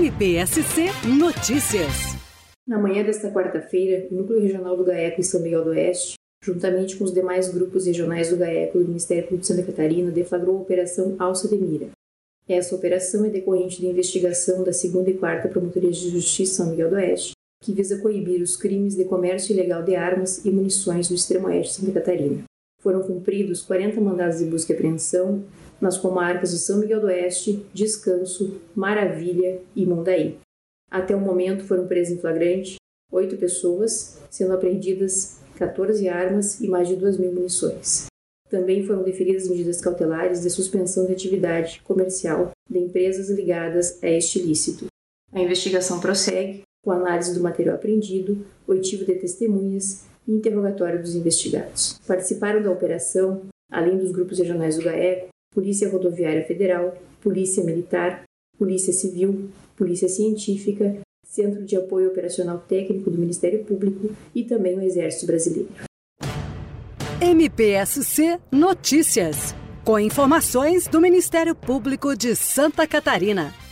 MPSC Notícias. Na manhã desta quarta-feira, o Núcleo Regional do GAECO em São Miguel do Oeste, juntamente com os demais grupos regionais do GAECO e do Ministério Público de Santa Catarina, deflagrou a Operação Alça de Mira. Essa operação é decorrente da investigação da 2ª e 4ª Promotorias de Justiça São Miguel do Oeste, que visa coibir os crimes de comércio ilegal de armas e munições do extremo oeste de Santa Catarina. Foram cumpridos 40 mandados de busca e apreensão nas comarcas de São Miguel do Oeste, Descanso, Maravilha e Mondaí. Até o momento foram presas em flagrante 8 pessoas, sendo apreendidas 14 armas e mais de 2.000 munições. Também foram deferidas medidas cautelares de suspensão de atividade comercial de empresas ligadas a este ilícito. A investigação prossegue com análise do material apreendido, oitivo de testemunhas e interrogatório dos investigados. Participaram da operação, além dos grupos regionais do GAECO, Polícia Rodoviária Federal, Polícia Militar, Polícia Civil, Polícia Científica, Centro de Apoio Operacional Técnico do Ministério Público e também o Exército Brasileiro. MPSC Notícias, com informações do Ministério Público de Santa Catarina.